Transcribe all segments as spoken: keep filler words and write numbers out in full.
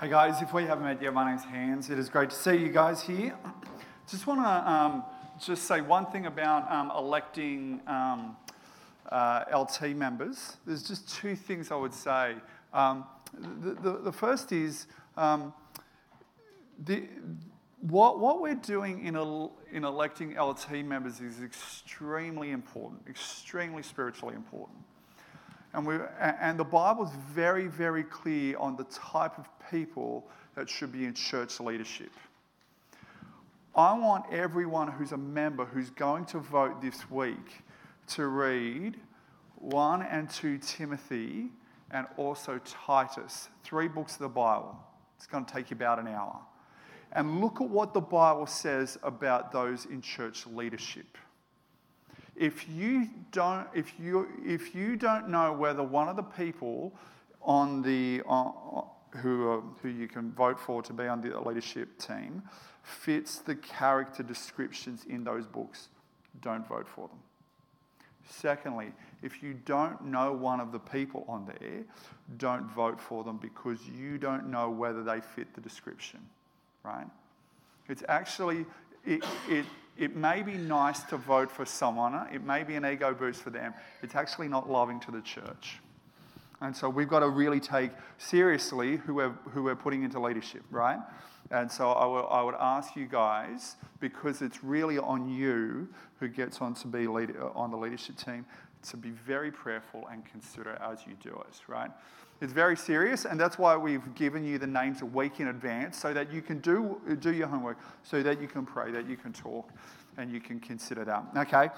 Hey guys, if we haven't met yet, my name's Hans. It is great to see you guys here. Just want to um, just say one thing about um, electing um, uh, L T members. There's just two things I would say. Um, the, the, the first is um, the, what what we're doing in el- in electing L T members is extremely important, extremely spiritually important. And, we, and the Bible's very, very clear on the type of people that should be in church leadership. I want everyone who's a member who's going to vote this week to read First and Second Timothy and also Titus, three books of the Bible. It's going to take you about an hour. And look at what the Bible says about those in church leadership. If you don't, if you if you don't know whether one of the people on the uh, who are, who you can vote for to be on the leadership team fits the character descriptions in those books, don't vote for them. Secondly, if you don't know one of the people on there, don't vote for them because you don't know whether they fit the description. Right? It's actually it. it It may be nice to vote for someone. It may be an ego boost for them. It's actually not loving to the church. And so we've got to really take seriously who we're, who we're putting into leadership, right? And so I, will, I would ask you guys, because it's really on you who gets on to be lead, on the leadership team, to be very prayerful and considerate as you do it, right? It's very serious, and that's why we've given you the names a week in advance so that you can do do your homework, so that you can pray, that you can talk, and you can consider that. Okay,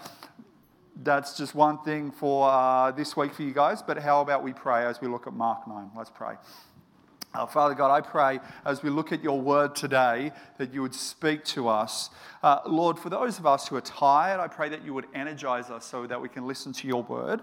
that's just one thing for uh, this week for you guys, but how about we pray as we look at Mark nine? Let's pray. Uh, Father God, I pray as we look at your word today that you would speak to us. Uh, Lord, for those of us who are tired, I pray that you would energize us so that we can listen to your word.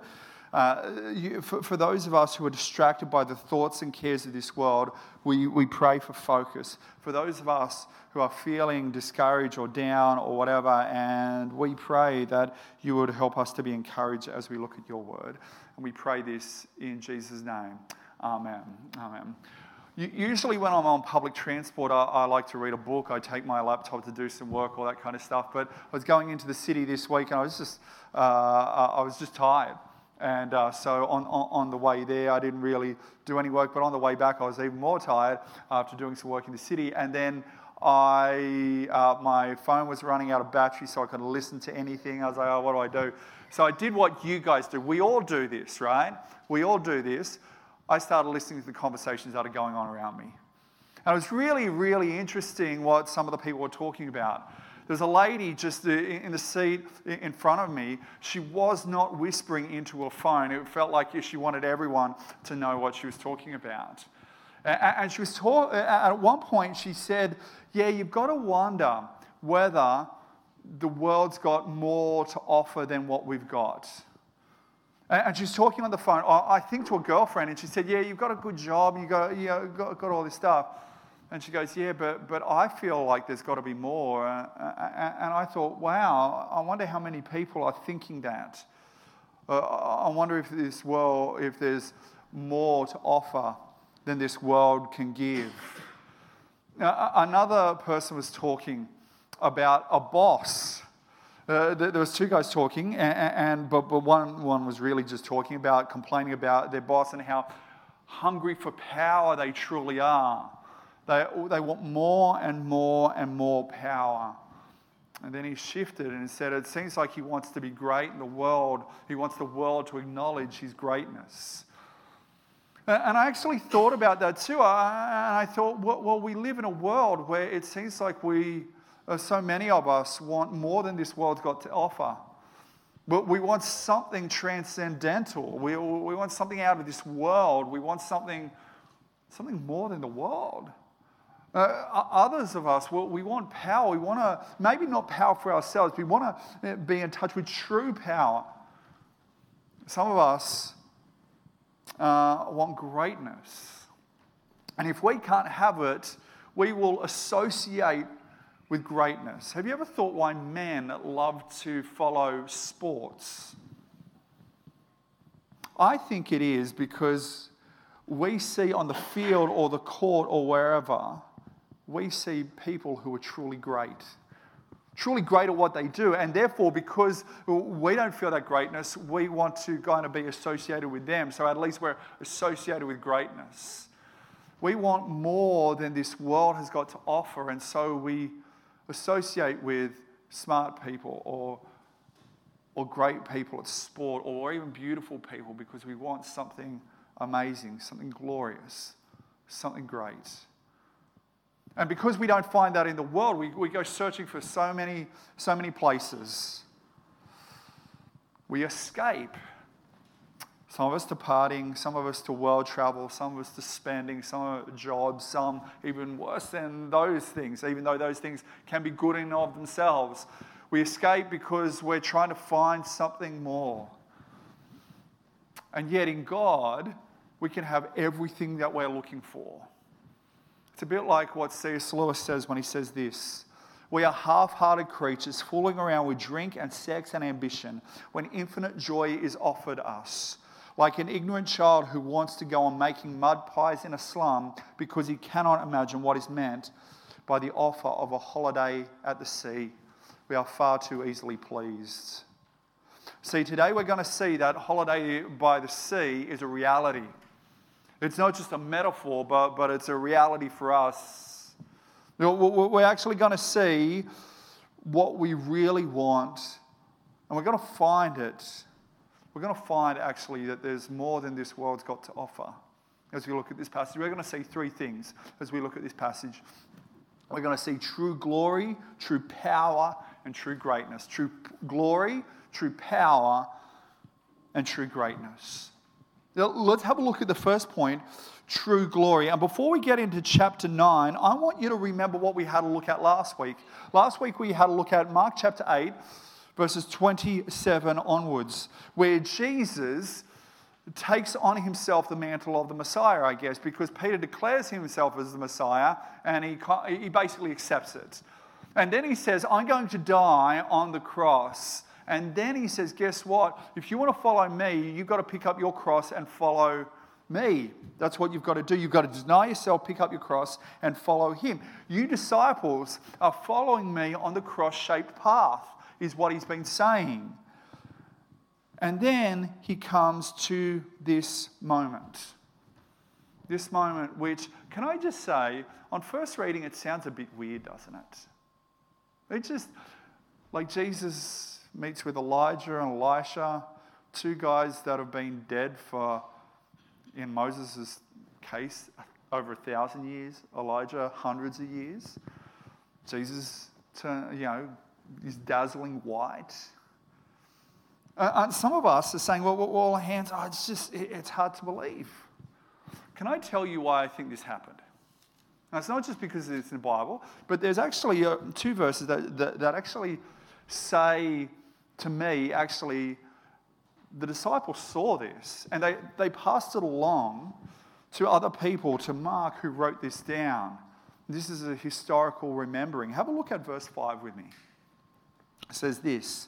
Uh, you, for, for those of us who are distracted by the thoughts and cares of this world, we, we pray for focus. For those of us who are feeling discouraged or down or whatever, and we pray that you would help us to be encouraged as we look at your word. And we pray this in Jesus' name. Amen. Amen. Usually when I'm on public transport, I, I like to read a book. I take my laptop to do some work, all that kind of stuff. But I was going into the city this week, and I was just uh, I was just tired. And uh, so on, on, on the way there, I didn't really do any work. But on the way back, I was even more tired after doing some work in the city. And then I uh, my phone was running out of battery, so I couldn't listen to anything. I was like, oh, what do I do? So I did what you guys do. We all do this, right? We all do this. I started listening to the conversations that are going on around me. And it was really, really interesting what some of the people were talking about. There's a lady just in the seat in front of me. She was not whispering into her phone. It felt like she wanted everyone to know what she was talking about. And she was talk- at one point she said, yeah, you've got to wonder whether the world's got more to offer than what we've got. And she's talking on the phone, I think to a girlfriend, and she said, yeah, you've got a good job, you've got, you know, got, got all this stuff. And she goes, yeah, but but I feel like there's got to be more. And I thought, wow, I wonder how many people are thinking that. Uh, I wonder if this world, if there's more to offer than this world can give. Now, another person was talking about a boss. Uh, there was two guys talking, and, and but, but one, one was really just talking about, complaining about their boss and how hungry for power they truly are. They, they want more and more and more power. And then he shifted and said, it seems like he wants to be great in the world. He wants the world to acknowledge his greatness. And I actually thought about that too. I, and I thought, well, we live in a world where it seems like we... so many of us want more than this world's got to offer. But we want something transcendental. We, we want something out of this world. We want something, something more than the world. Uh, others of us, well, we want power. We want to, maybe not power for ourselves. We want to be in touch with true power. Some of us uh, want greatness. And if we can't have it, we will associate with greatness. Have you ever thought why men love to follow sports? I think it is because we see on the field or the court or wherever, we see people who are truly great. Truly great at what they do. And therefore, because we don't feel that greatness, we want to kind of be associated with them. So at least we're associated with greatness. We want more than this world has got to offer. And so we associate with smart people or or great people at sport or even beautiful people because we want something amazing, something glorious, something great. And because we don't find that in the world, we, we go searching for so many, so many places. We escape. Some of us to partying, some of us to world travel, some of us to spending, some of us to jobs, some even worse than those things, even though those things can be good in and of themselves. We escape because we're trying to find something more. And yet in God, we can have everything that we're looking for. It's a bit like what C S Lewis says when he says this. We are half-hearted creatures fooling around with drink and sex and ambition when infinite joy is offered us. Like an ignorant child who wants to go on making mud pies in a slum because he cannot imagine what is meant by the offer of a holiday at the sea. We are far too easily pleased. See, today we're going to see that holiday by the sea is a reality. It's not just a metaphor, but, but it's a reality for us. We're actually going to see what we really want, and we're going to find it. We're going to find, actually, that there's more than this world's got to offer. As we look at this passage, we're going to see three things as we look at this passage. We're going to see true glory, true power, and true greatness. True glory, true power, and true greatness. Let's have a look at the first point, true glory. And before we get into chapter nine, I want you to remember what we had a look at last week. Last week we had a look at Mark chapter eight, verses twenty-seven onwards, where Jesus takes on himself the mantle of the Messiah, I guess, because Peter declares himself as the Messiah, and he he basically accepts it. And then he says, I'm going to die on the cross. And then he says, guess what? If you want to follow me, you've got to pick up your cross and follow me. That's what you've got to do. You've got to deny yourself, pick up your cross, and follow him. You disciples are following me on the cross-shaped path, is what he's been saying. And then he comes to this moment. This moment which, can I just say, on first reading it sounds a bit weird, doesn't it? It's just like Jesus meets with Elijah and Elisha, two guys that have been dead for, in Moses' case, over a thousand years, Elijah hundreds of years. Jesus, turn, you know, is dazzling white. And some of us are saying, well, well hands, oh, it's just, it's hard to believe. Can I tell you why I think this happened? Now, it's not just because it's in the Bible, but there's actually uh, two verses that, that, that actually say to me, actually, the disciples saw this and they, they passed it along to other people, to Mark, who wrote this down. This is a historical remembering. Have a look at verse five with me. It says this,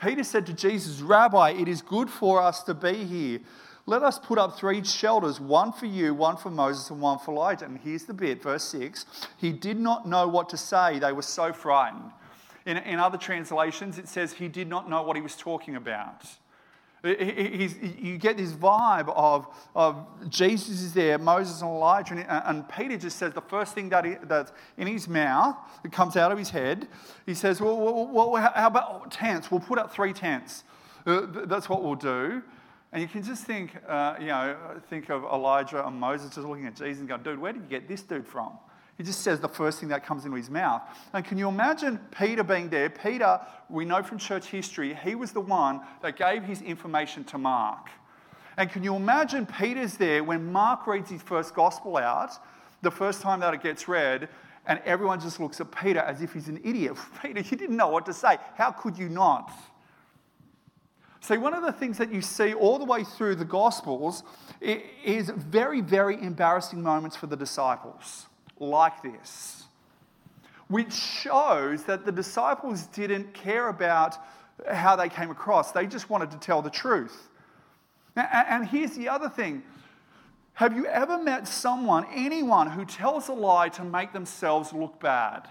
Peter said to Jesus, Rabbi, it is good for us to be here. Let us put up three shelters, one for you, one for Moses, and one for Elijah. And here's the bit, verse six. He did not know what to say. They were so frightened. In, in other translations, it says he did not know what he was talking about. He's, you get this vibe of, of Jesus is there, Moses and Elijah, and, and Peter just says the first thing that he, that's in his mouth, that comes out of his head, he says, well, well, well how about tents? We'll put up three tents. Uh, that's what we'll do. And you can just think, uh, you know, think of Elijah and Moses just looking at Jesus and going, dude, where did you get this dude from? He just says the first thing that comes into his mouth. And can you imagine Peter being there? Peter, we know from church history, he was the one that gave his information to Mark. And can you imagine Peter's there when Mark reads his first gospel out, the first time that it gets read, and everyone just looks at Peter as if he's an idiot. Peter, you didn't know what to say. How could you not? See, one of the things that you see all the way through the Gospels is very, very embarrassing moments for the disciples. Like this, which shows that the disciples didn't care about how they came across. They just wanted to tell the truth. And here's the other thing. Have you ever met someone, anyone, who tells a lie to make themselves look bad?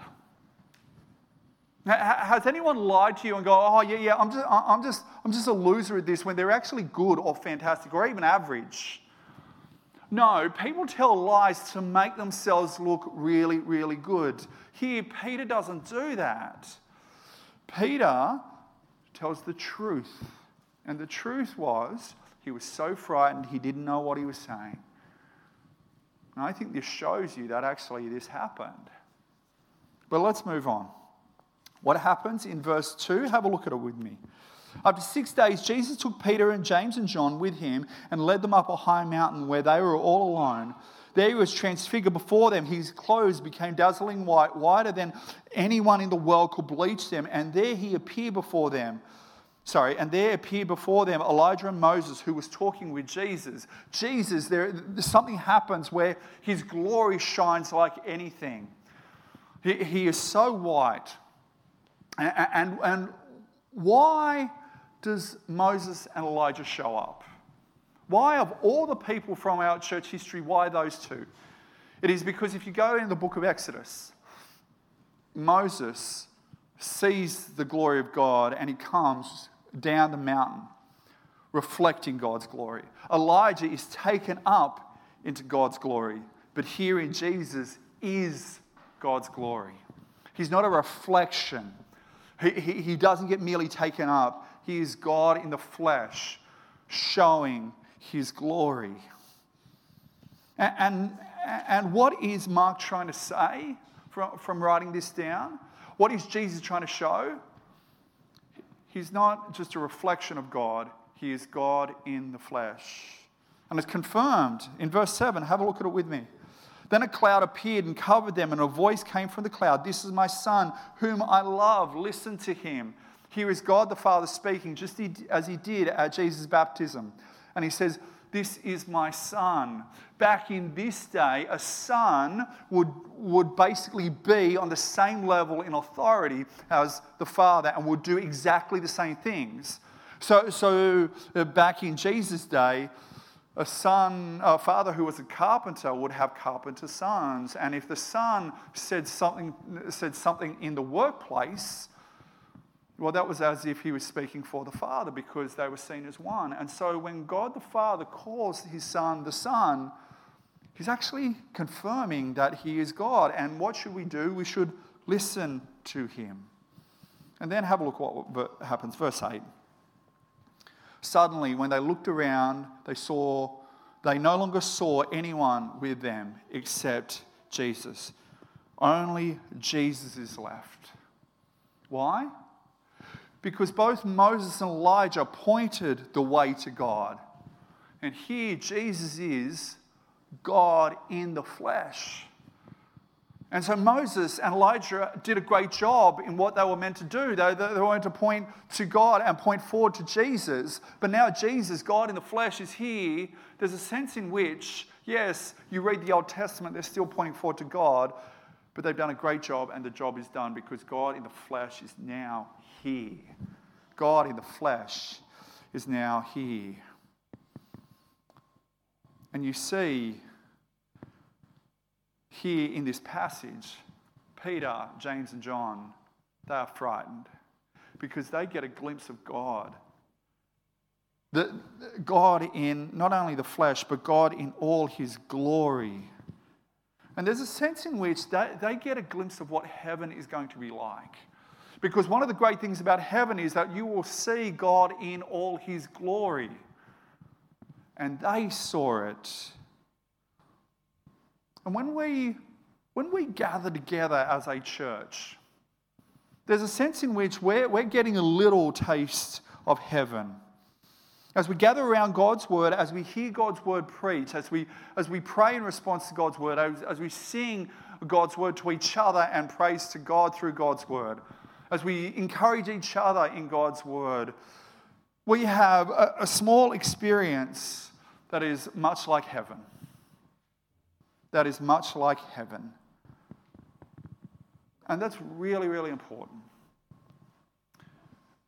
Has anyone lied to you and go, oh, yeah, yeah, I'm just, I'm just, I'm just a loser at this, when they're actually good or fantastic or even average? No, people tell lies to make themselves look really, really good. Here, Peter doesn't do that. Peter tells the truth. And the truth was, he was so frightened, he didn't know what he was saying. And I think this shows you that actually this happened. But let's move on. What happens in verse two? Have a look at it with me. After six days, Jesus took Peter and James and John with him and led them up a high mountain where they were all alone. There he was transfigured before them. His clothes became dazzling white, whiter than anyone in the world could bleach them. And there he appeared before them. Sorry, and there appeared before them Elijah and Moses, who was talking with Jesus. Jesus, there something happens where his glory shines like anything. He, he is so white. And, and, and why does Moses and Elijah show up? Why, of all the people from our church history, why those two? It is because if you go in the book of Exodus, Moses sees the glory of God and he comes down the mountain reflecting God's glory. Elijah is taken up into God's glory, but here in Jesus is God's glory. He's not a reflection. He, he, he doesn't get merely taken up. He is God in the flesh showing his glory. And, and, and what is Mark trying to say from, from writing this down? What is Jesus trying to show? He's not just a reflection of God. He is God in the flesh. And it's confirmed in verse seven. Have a look at it with me. Then a cloud appeared and covered them, and a voice came from the cloud, "This is my son, whom I love. Listen to him." Here is God the Father speaking, just as he did at Jesus' baptism. And he says, "This is my son." Back in this day, a son would, would basically be on the same level in authority as the father and would do exactly the same things. So, so back in Jesus' day, A son, a father who was a carpenter would have carpenter sons. And if the son said something, said something in the workplace, well, that was as if he was speaking for the father because they were seen as one. And so when God the Father calls his son the son, he's actually confirming that he is God. And what should we do? We should listen to him. And then have a look what happens. Verse eight. Suddenly, when they looked around, they saw, they no longer saw anyone with them except Jesus. Only Jesus is left. Why? Because both Moses and Elijah pointed the way to God. And here, Jesus is God in the flesh. And so Moses and Elijah did a great job in what they were meant to do. They, they, they were meant to point to God and point forward to Jesus. But now Jesus, God in the flesh, is here. There's a sense in which, yes, you read the Old Testament, they're still pointing forward to God, but they've done a great job and the job is done because God in the flesh is now here. God in the flesh is now here. And you see here in this passage, Peter, James, and John, they are frightened because they get a glimpse of God. The, God in not only the flesh, but God in all his glory. And there's a sense in which they, they get a glimpse of what heaven is going to be like. Because one of the great things about heaven is that you will see God in all his glory. And they saw it. And when we, when we gather together as a church, there's a sense in which we're, we're getting a little taste of heaven. As we gather around God's word, as we hear God's word preached, as we, as we pray in response to God's word, as, as we sing God's word to each other and praise to God through God's word, as we encourage each other in God's word, we have a, a small experience that is much like heaven. That is much like heaven. And that's really, really important.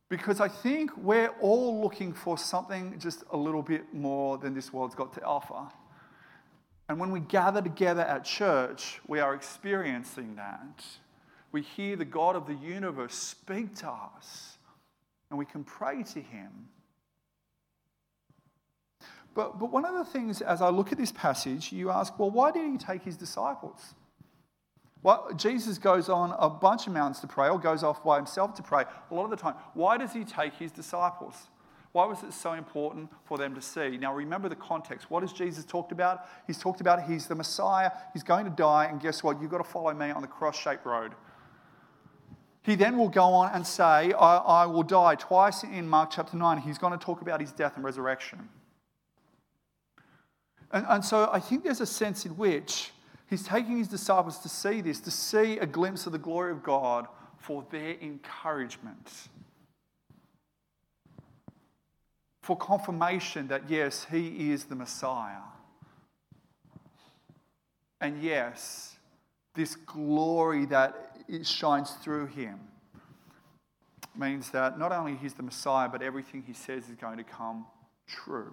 Because I think we're all looking for something just a little bit more than this world's got to offer. And when we gather together at church, we are experiencing that. We hear the God of the universe speak to us, and we can pray to him. But, but one of the things, as I look at this passage, you ask, well, why did he take his disciples? Well, Jesus goes on a bunch of mountains to pray, or goes off by himself to pray a lot of the time. Why does he take his disciples? Why was it so important for them to see? Now, remember the context. What has Jesus talked about? He's talked about he's the Messiah. He's going to die, and guess what? You've got to follow me on the cross-shaped road. He then will go on and say, I, I will die. Twice in Mark chapter nine, he's going to talk about his death and resurrection. And, and so I think there's a sense in which he's taking his disciples to see this, to see a glimpse of the glory of God for their encouragement, for confirmation that, yes, he is the Messiah. And yes, this glory that it shines through him means that not only he's the Messiah, but everything he says is going to come true.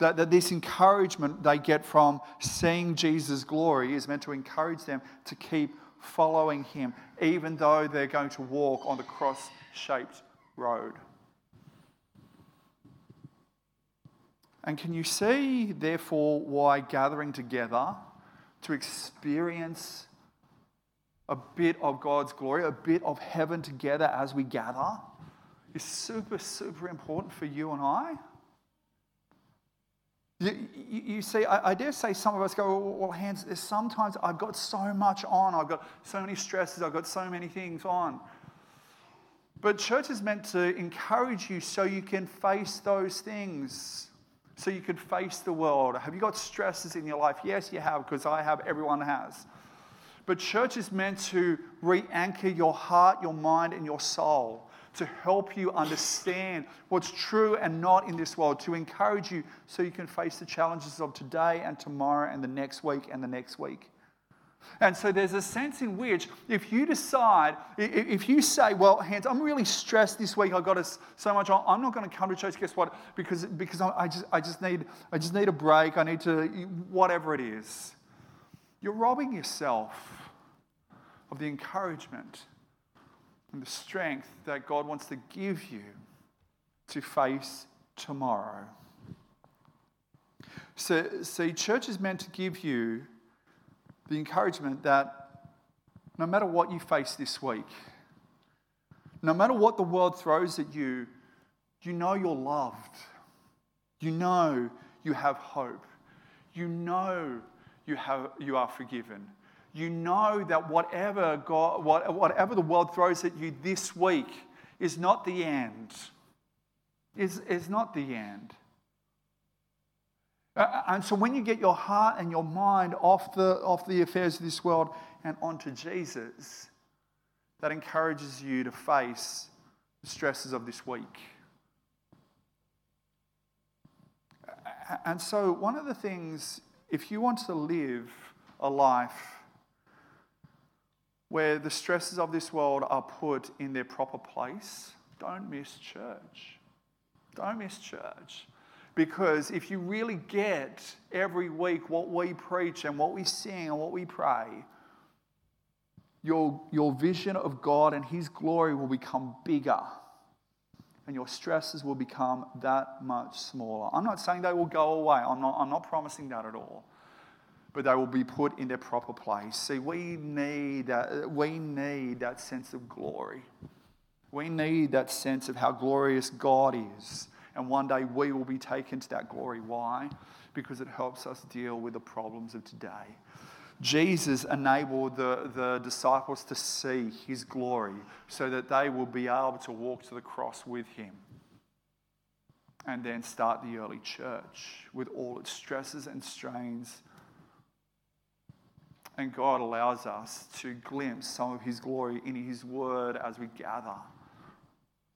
That, that this encouragement they get from seeing Jesus' glory is meant to encourage them to keep following him, even though they're going to walk on the cross-shaped road. And can you see, therefore, why gathering together to experience a bit of God's glory, a bit of heaven together as we gather, is super, super important for you and I? You, you, you see, I, I dare say some of us go, well, Hans, there's sometimes I've got so much on, I've got so many stresses, I've got so many things on. But church is meant to encourage you so you can face those things. So you could face the world. Have you got stresses in your life? Yes, you have, because I have, everyone has. But church is meant to re-anchor your heart, your mind, and your soul, to help you understand what's true and not in this world, to encourage you so you can face the challenges of today and tomorrow and the next week and the next week. And so there's a sense in which if you decide, if you say, well, Hans, I'm really stressed this week. I've got so much on. I'm not going to come to church. Guess what? Because because I just I just need I just need a break. I need to, whatever it is. You're robbing yourself of the encouragement and the strength that God wants to give you to face tomorrow. So, see, church is meant to give you the encouragement that no matter what you face this week, no matter what the world throws at you, you know you're loved. You know you have hope. You know you have you are forgiven. You know that whatever God, whatever the world throws at you this week is not the end. Is is not the end. And so when you get your heart and your mind off the off the affairs of this world and onto Jesus, that encourages you to face the stresses of this week. And so one of the things, if you want to live a life where the stresses of this world are put in their proper place, don't miss church. Don't miss church. Because if you really get every week what we preach and what we sing and what we pray, your, your vision of God and his glory will become bigger and your stresses will become that much smaller. I'm not saying they will go away. I'm not, I'm not promising that at all. But they will be put in their proper place. See, we need that, we need that sense of glory. We need that sense of how glorious God is. And one day we will be taken to that glory. Why? Because it helps us deal with the problems of today. Jesus enabled the, the disciples to see his glory so that they will be able to walk to the cross with him and then start the early church with all its stresses and strains. And God allows us to glimpse some of his glory in his word as we gather,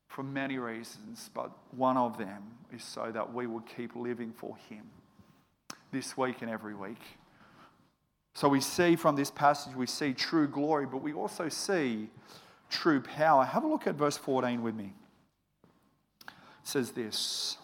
for many reasons, but one of them is so that we will keep living for him this week and every week. So we see from this passage, we see true glory, but we also see true power. Have a look at verse fourteen with me. It says this.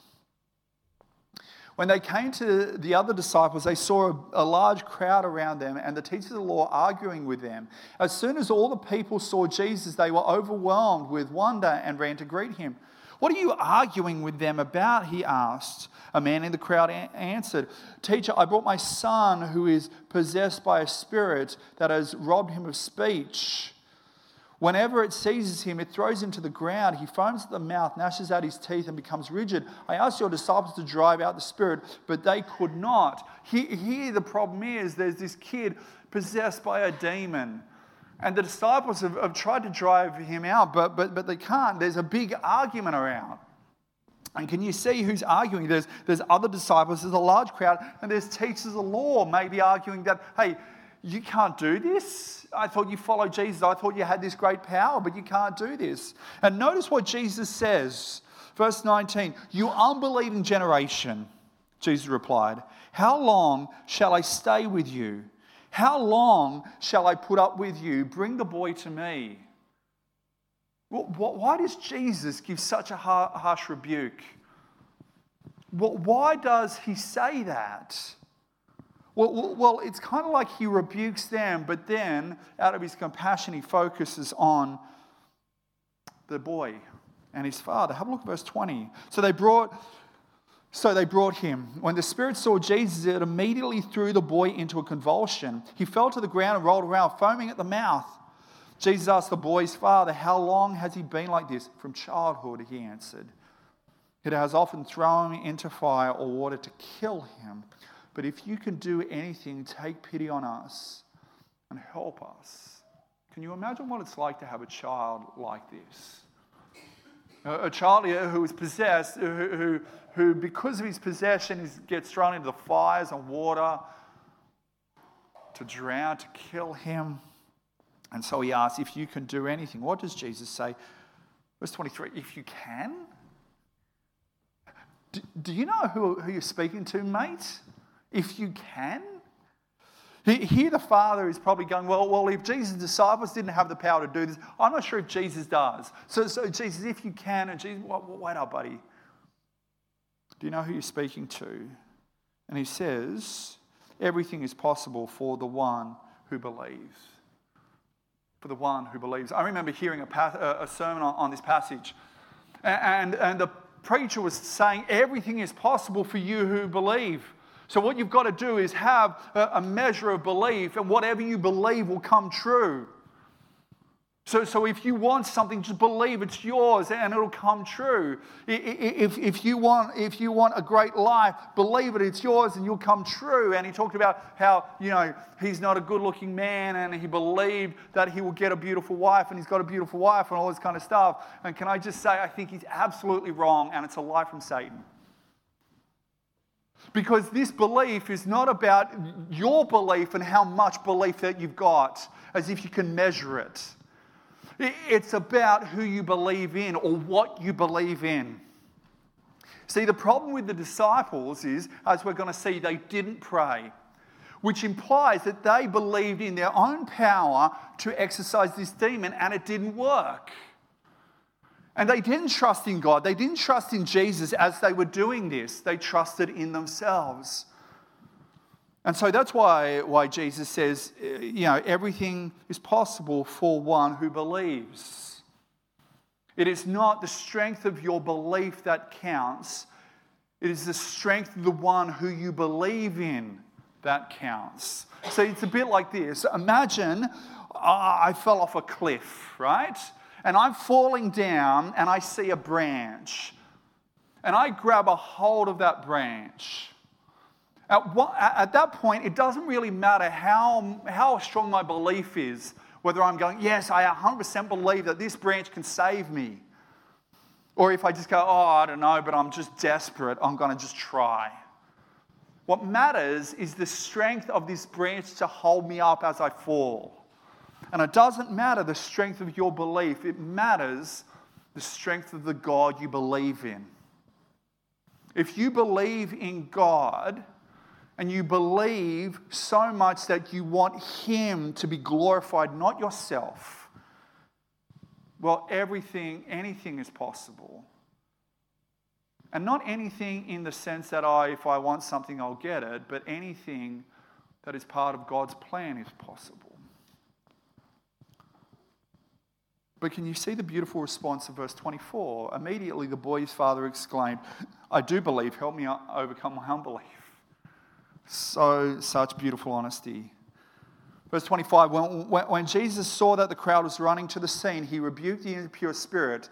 When they came to the other disciples, they saw a, a large crowd around them and the teachers of the law arguing with them. As soon as all the people saw Jesus, they were overwhelmed with wonder and ran to greet him. "What are you arguing with them about?" he asked. A man in the crowd a- answered, "Teacher, I brought my son who is possessed by a spirit that has robbed him of speech. Whenever it seizes him, it throws him to the ground. He foams at the mouth, gnashes out his teeth, and becomes rigid. I asked your disciples to drive out the spirit, but they could not." Here the problem is there's this kid possessed by a demon. And the disciples have, have tried to drive him out, but, but, but they can't. There's a big argument around. And can you see who's arguing? There's, there's other disciples, there's a large crowd, and there's teachers of the law maybe arguing that, hey, you can't do this. I thought you followed Jesus. I thought you had this great power, but you can't do this. And notice what Jesus says. Verse nineteen, "You unbelieving generation," Jesus replied, "how long shall I stay with you? How long shall I put up with you? Bring the boy to me." Why does Jesus give such a harsh rebuke? Why does he say that? Well, well, it's kind of like he rebukes them, but then out of his compassion, he focuses on the boy and his father. Have a look at verse twenty. So they brought, so they brought him. When the spirit saw Jesus, it immediately threw the boy into a convulsion. He fell to the ground and rolled around, foaming at the mouth. Jesus asked the boy's father, "How long has he been like this?" "From childhood," he answered. "It has often thrown him into fire or water to kill him. But if you can do anything, take pity on us and help us." Can you imagine what it's like to have a child like this? A child who is possessed, who, who, who because of his possession is, gets thrown into the fires and water to drown, to kill him. And so he asks, if you can do anything. What does Jesus say? Verse twenty-three, if you can? Do, do you know who, who you're speaking to, mate? If you can? Here the father is probably going, well, well, if Jesus' disciples didn't have the power to do this, I'm not sure if Jesus does. So, so Jesus, if you can, and Jesus, well, wait up, buddy. Do you know who you're speaking to? And he says, everything is possible for the one who believes. For the one who believes. I remember hearing a, path, a sermon on, on this passage, and, and the preacher was saying, everything is possible for you who believe. So what you've got to do is have a measure of belief, and whatever you believe will come true. So, so if you want something, just believe it's yours, and it'll come true. If, if you want, if you want a great life, believe it, it's yours, and you'll come true. And he talked about how, you know, he's not a good-looking man, and he believed that he will get a beautiful wife, and he's got a beautiful wife, and all this kind of stuff. And can I just say, I think he's absolutely wrong, and it's a lie from Satan. Because this belief is not about your belief and how much belief that you've got, as if you can measure it. It's about who you believe in or what you believe in. See, the problem with the disciples is, as we're going to see, they didn't pray, which implies that they believed in their own power to exorcise this demon, and it didn't work. And they didn't trust in God. They didn't trust in Jesus as they were doing this. They trusted in themselves. And so that's why, why Jesus says, you know, everything is possible for one who believes. It is not the strength of your belief that counts. It is the strength of the one who you believe in that counts. So it's a bit like this. Imagine uh, I fell off a cliff, right? And I'm falling down and I see a branch. And I grab a hold of that branch. At, what, at that point, it doesn't really matter how, how strong my belief is, whether I'm going, yes, I one hundred percent believe that this branch can save me. Or if I just go, oh, I don't know, but I'm just desperate. I'm going to just try. What matters is the strength of this branch to hold me up as I fall. And it doesn't matter the strength of your belief. It matters the strength of the God you believe in. If you believe in God and you believe so much that you want Him to be glorified, not yourself, well, everything, anything is possible. And not anything in the sense that I, if I want something, I'll get it, but anything that is part of God's plan is possible. But can you see the beautiful response of verse twenty-four? Immediately the boy's father exclaimed, "I do believe, help me overcome my unbelief." So, such beautiful honesty. Verse twenty-five, when, when Jesus saw that the crowd was running to the scene, he rebuked the impure spirit.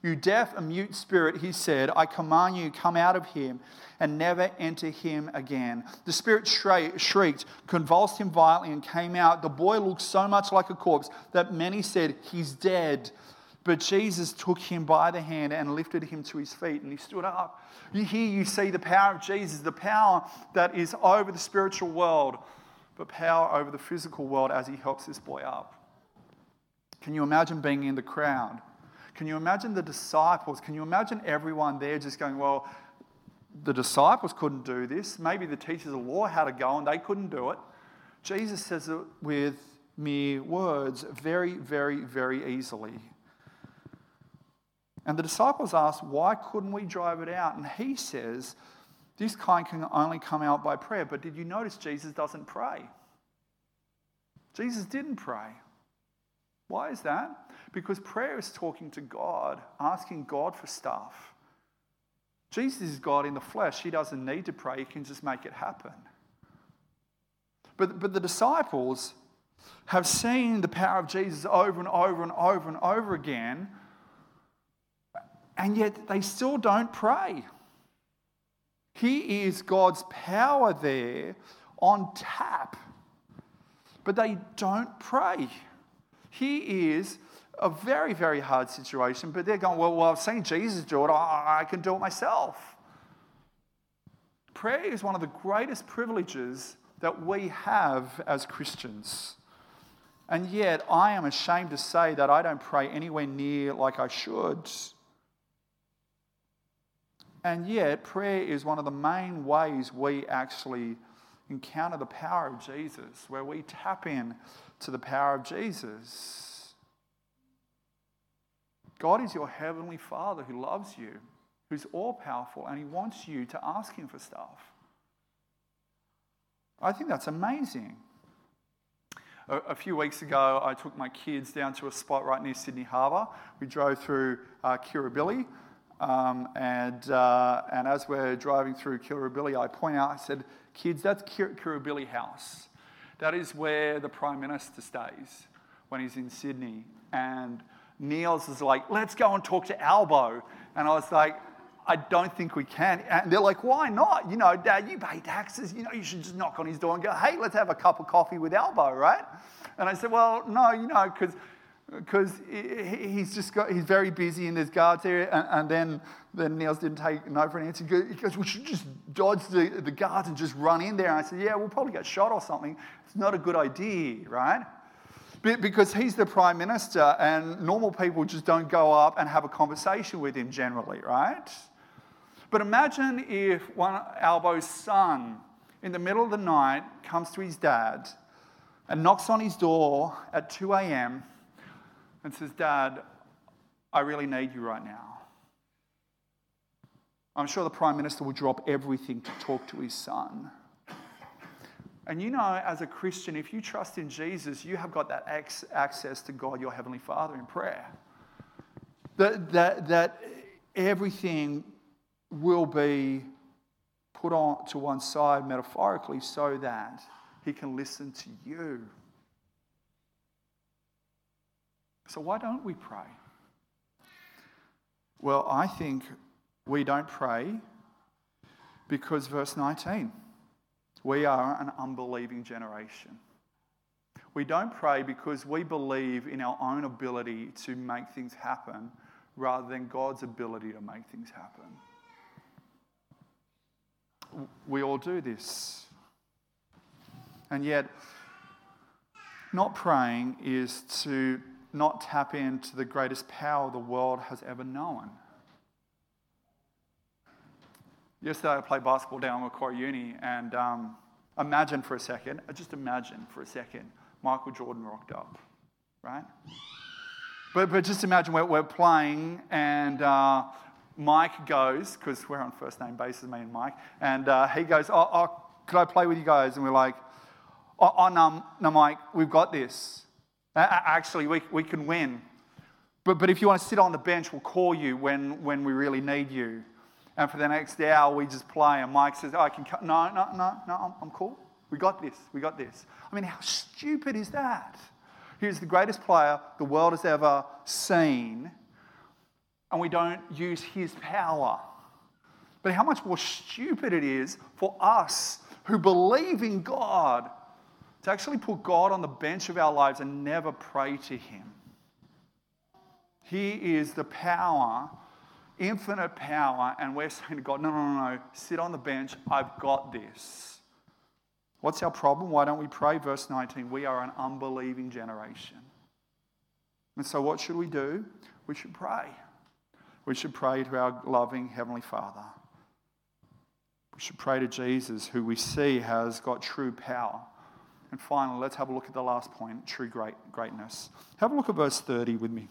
"You deaf and mute spirit," he said, "I command you, come out of him and never enter him again." The spirit shrieked, convulsed him violently, and came out. The boy looked so much like a corpse that many said, "He's dead." But Jesus took him by the hand and lifted him to his feet, and he stood up. Here you see the power of Jesus, the power that is over the spiritual world, but power over the physical world as he helps this boy up. Can you imagine being in the crowd? Can you imagine the disciples? Can you imagine everyone there just going, well, the disciples couldn't do this. Maybe the teachers of the law had to go and they couldn't do it. Jesus says it with mere words very, very, very easily. And the disciples ask, why couldn't we drive it out? And he says, this kind can only come out by prayer. But did you notice Jesus doesn't pray? Jesus didn't pray. Why is that? Because prayer is talking to God, asking God for stuff. Jesus is God in the flesh. He doesn't need to pray. He can just make it happen. But, but the disciples have seen the power of Jesus over and over and over and over again, and yet they still don't pray. He is God's power there on tap, but they don't pray. He is a very, very hard situation, but they're going, well, well, I've seen Jesus do it. I, I can do it myself. Prayer is one of the greatest privileges that we have as Christians. And yet, I am ashamed to say that I don't pray anywhere near like I should. And yet, prayer is one of the main ways we actually encounter the power of Jesus, where we tap in to the power of Jesus. God is your heavenly Father who loves you, who's all-powerful, and he wants you to ask him for stuff. I think that's amazing. A, a few weeks ago, I took my kids down to a spot right near Sydney Harbour. We drove through uh, Kirribilli, um, and, uh, and as we're driving through Kirribilli, I point out, I said, "Kids, that's Kir- Kirribilli House. That is where the Prime Minister stays when he's in Sydney." And Niels is like, "Let's go and talk to Albo." And I was like, "I don't think we can." And they're like, "Why not? You know, Dad, you pay taxes. You know, you should just knock on his door and go, 'Hey, let's have a cup of coffee with Albo, right?'" And I said, "Well, no, you know, because because he's just got, he's very busy and there's guards there." And, and then, then Niels didn't take no for an answer. He goes, "We should just dodge the, the guards and just run in there." And I said, "Yeah, we'll probably get shot or something. It's not a good idea, right?" Because he's the Prime Minister and normal people just don't go up and have a conversation with him generally, right? But imagine if one Albo's son in the middle of the night comes to his dad and knocks on his door at two a.m., and says, "Dad, I really need you right now." I'm sure the Prime Minister will drop everything to talk to his son. And you know, as a Christian, if you trust in Jesus, you have got that ex- access to God, your Heavenly Father, in prayer. That, that, that everything will be put on to one side metaphorically so that he can listen to you. So why don't we pray? Well, I think we don't pray because verse nineteen, we are an unbelieving generation. We don't pray because we believe in our own ability to make things happen rather than God's ability to make things happen. We all do this. And yet, not praying is to not tap into the greatest power the world has ever known. Yesterday I played basketball down at Macquarie Uni, and um, imagine for a second, just imagine for a second, Michael Jordan rocked up, right? But, but just imagine we're, we're playing, and uh, Mike goes, because we're on first name basis, me and Mike, and uh, he goes, oh, oh, could I play with you guys? And we're like, oh, oh no, no, Mike, we've got this. Uh, actually, we we can win. But but if you want to sit on the bench, we'll call you when, when we really need you. And for the next hour, we just play. And Mike says, oh, I can cut. No, no, no, no, I'm, I'm cool. We got this. We got this. I mean, how stupid is that? He is the greatest player the world has ever seen, and we don't use his power. But how much more stupid it is for us who believe in God to actually put God on the bench of our lives and never pray to him. He is the power, infinite power, and we're saying to God, no, no, no, no, sit on the bench, I've got this. What's our problem? Why don't we pray? Verse nineteen, we are an unbelieving generation. And so what should we do? We should pray. We should pray to our loving Heavenly Father. We should pray to Jesus, who we see has got true power. And finally, let's have a look at the last point, true great greatness. Have a look at verse thirty with me.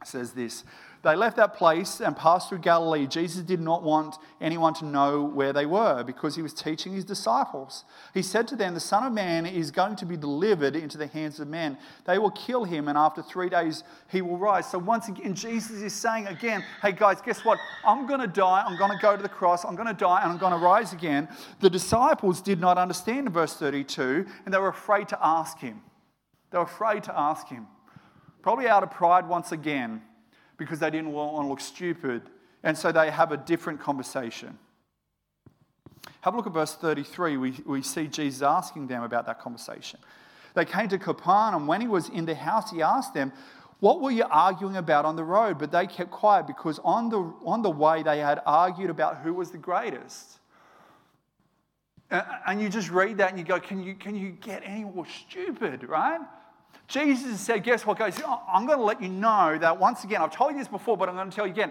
It says this, they left that place and passed through Galilee. Jesus did not want anyone to know where they were because he was teaching his disciples. He said to them, the Son of Man is going to be delivered into the hands of men. They will kill him, and after three days he will rise. So once again, Jesus is saying again, hey guys, guess what? I'm going to die, I'm going to go to the cross, I'm going to die, and I'm going to rise again. The disciples did not understand verse thirty-two, and they were afraid to ask him. They were afraid to ask him. Probably out of pride once again, because they didn't want to look stupid. And so they have a different conversation. Have a look at verse thirty-three. We, we see Jesus asking them about that conversation. They came to Capernaum. When he was in the house, he asked them, what were you arguing about on the road? But they kept quiet because on the, on the way they had argued about who was the greatest. And, and you just read that and you go, can you, can you get any more stupid, right? Jesus said, guess what, guys? I'm going to let you know that once again, I've told you this before, but I'm going to tell you again.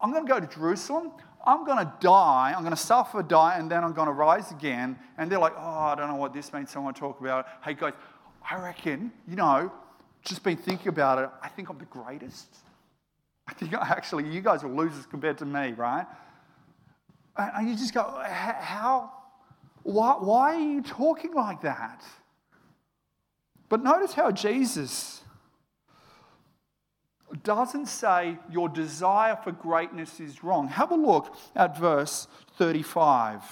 I'm going to go to Jerusalem. I'm going to die. I'm going to suffer, die, and then I'm going to rise again. And they're like, oh, I don't know what this means. So I want to talk about it. Hey, guys, I reckon, you know, just been thinking about it. I think I'm the greatest. I think actually you guys are losers compared to me, right? And you just go, how? Why, why are you talking like that? But notice how Jesus doesn't say your desire for greatness is wrong. Have a look at verse thirty-five.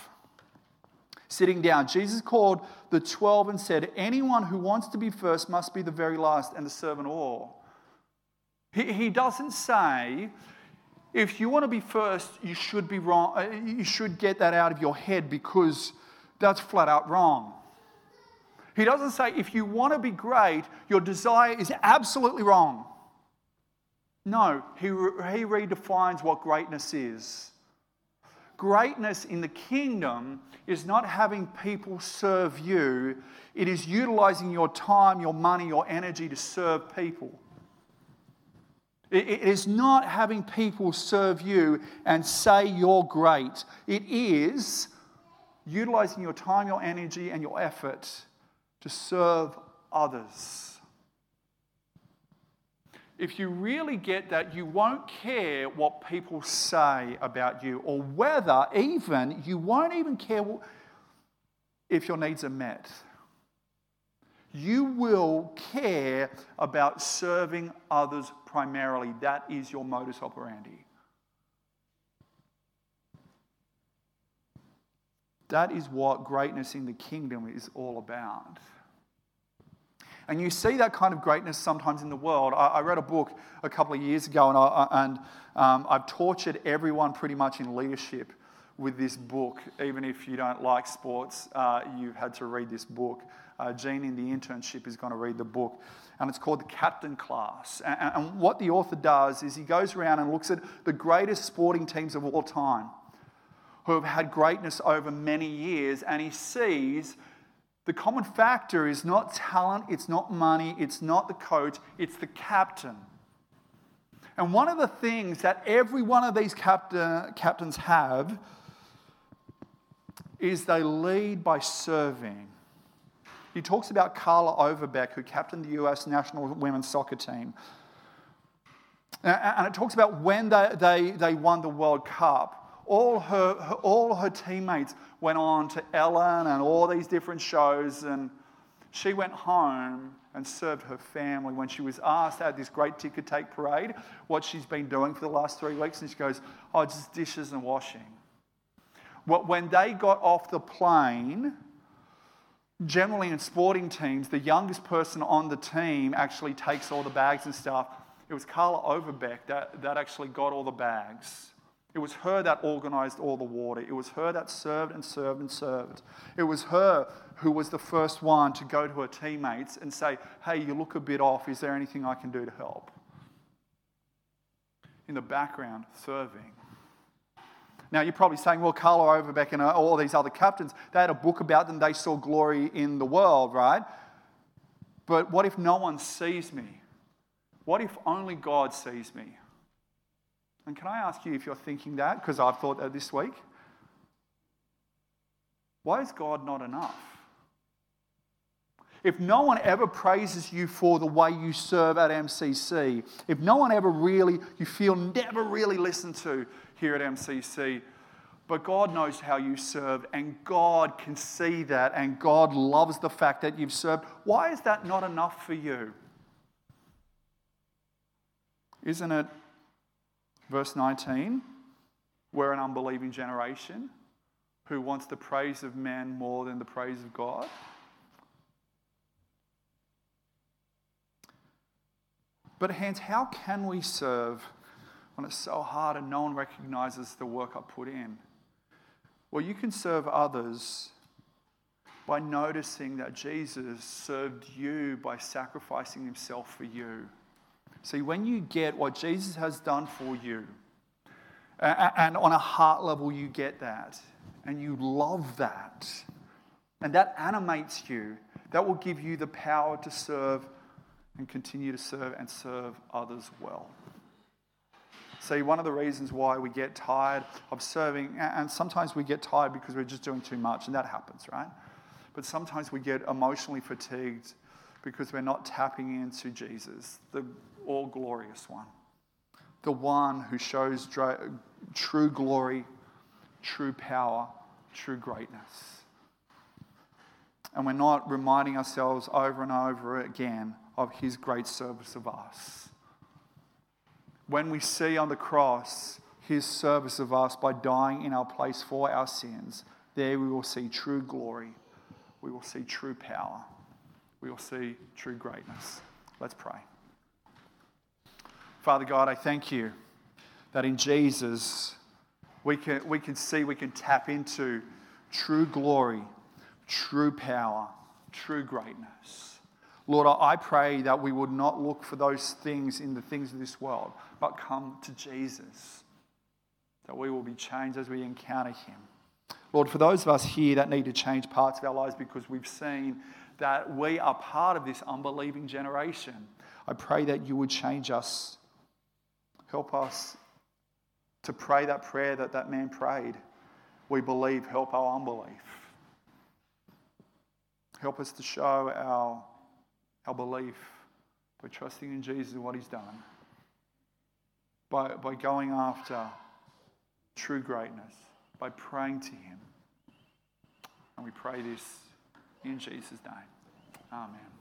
Sitting down, Jesus called the twelve and said, anyone who wants to be first must be the very last and the servant of all. He, he doesn't say, if you want to be first, you should be wrong. You should get that out of your head because that's flat out wrong. He doesn't say, if you want to be great, your desire is absolutely wrong. No, he, re- he redefines what greatness is. Greatness in the kingdom is not having people serve you. It is utilizing your time, your money, your energy to serve people. It, it is not having people serve you and say you're great. It is utilizing your time, your energy, and your effort to serve others. If you really get that, you won't care what people say about you, or whether even, you won't even care if your needs are met. You will care about serving others primarily. That is your modus operandi. That is what greatness in the kingdom is all about. And you see that kind of greatness sometimes in the world. I, I read a book a couple of years ago, and, I, and um, I've tortured everyone pretty much in leadership with this book. Even if you don't like sports, uh, you've had to read this book. Uh, Jean in the internship is going to read the book. And it's called The Captain Class. And, and what the author does is he goes around and looks at the greatest sporting teams of all time, who have had greatness over many years, and he sees the common factor is not talent, it's not money, it's not the coach, it's the captain. And one of the things that every one of these captain, captains have is they lead by serving. He talks about Carla Overbeck, who captained the U S national women's soccer team. And it talks about when they, they, they won the World Cup, all her, her all her teammates went on to Ellen and all these different shows, and she went home and served her family when she was asked at this great ticker take parade what she's been doing for the last three weeks, and she goes, oh, just dishes and washing. Well, when they got off the plane, generally in sporting teams, the youngest person on the team actually takes all the bags and stuff. It was Carla Overbeck that, that actually got all the bags. It was her that organised all the water. It was her that served and served and served. It was her who was the first one to go to her teammates and say, hey, you look a bit off. Is there anything I can do to help? In the background, serving. Now, you're probably saying, well, Carla Overbeck and all these other captains, they had a book about them. They saw glory in the world, right? But what if no one sees me? What if only God sees me? And can I ask you if you're thinking that? Because I've thought that this week. Why is God not enough? If no one ever praises you for the way you serve at M C C, if no one ever really, you feel never really listened to here at M C C, but God knows how you served and God can see that and God loves the fact that you've served, why is that not enough for you? Isn't it verse nineteen, we're an unbelieving generation who wants the praise of men more than the praise of God? But hence, how can we serve when it's so hard and no one recognises the work I put in? Well, you can serve others by noticing that Jesus served you by sacrificing himself for you. See, when you get what Jesus has done for you, and on a heart level you get that, and you love that, and that animates you, that will give you the power to serve and continue to serve and serve others well. See, one of the reasons why we get tired of serving, and sometimes we get tired because we're just doing too much, and that happens, right? But sometimes we get emotionally fatigued because we're not tapping into Jesus, the all-glorious one, the one who shows dr- true glory, true power, true greatness. And we're not reminding ourselves over and over again of his great service of us. When we see on the cross his service of us by dying in our place for our sins, there we will see true glory. We will see true power. We will see true greatness. Let's pray. Father God, I thank you that in Jesus we can, we can see, we can tap into true glory, true power, true greatness. Lord, I pray that we would not look for those things in the things of this world, but come to Jesus, that we will be changed as we encounter him. Lord, for those of us here that need to change parts of our lives because we've seen that we are part of this unbelieving generation, I pray that you would change us. Help us to pray that prayer that that man prayed. We believe, help our unbelief. Help us to show our Our belief by trusting in Jesus and what he's done, by, by going after true greatness, by praying to him. And we pray this in Jesus' name. Amen.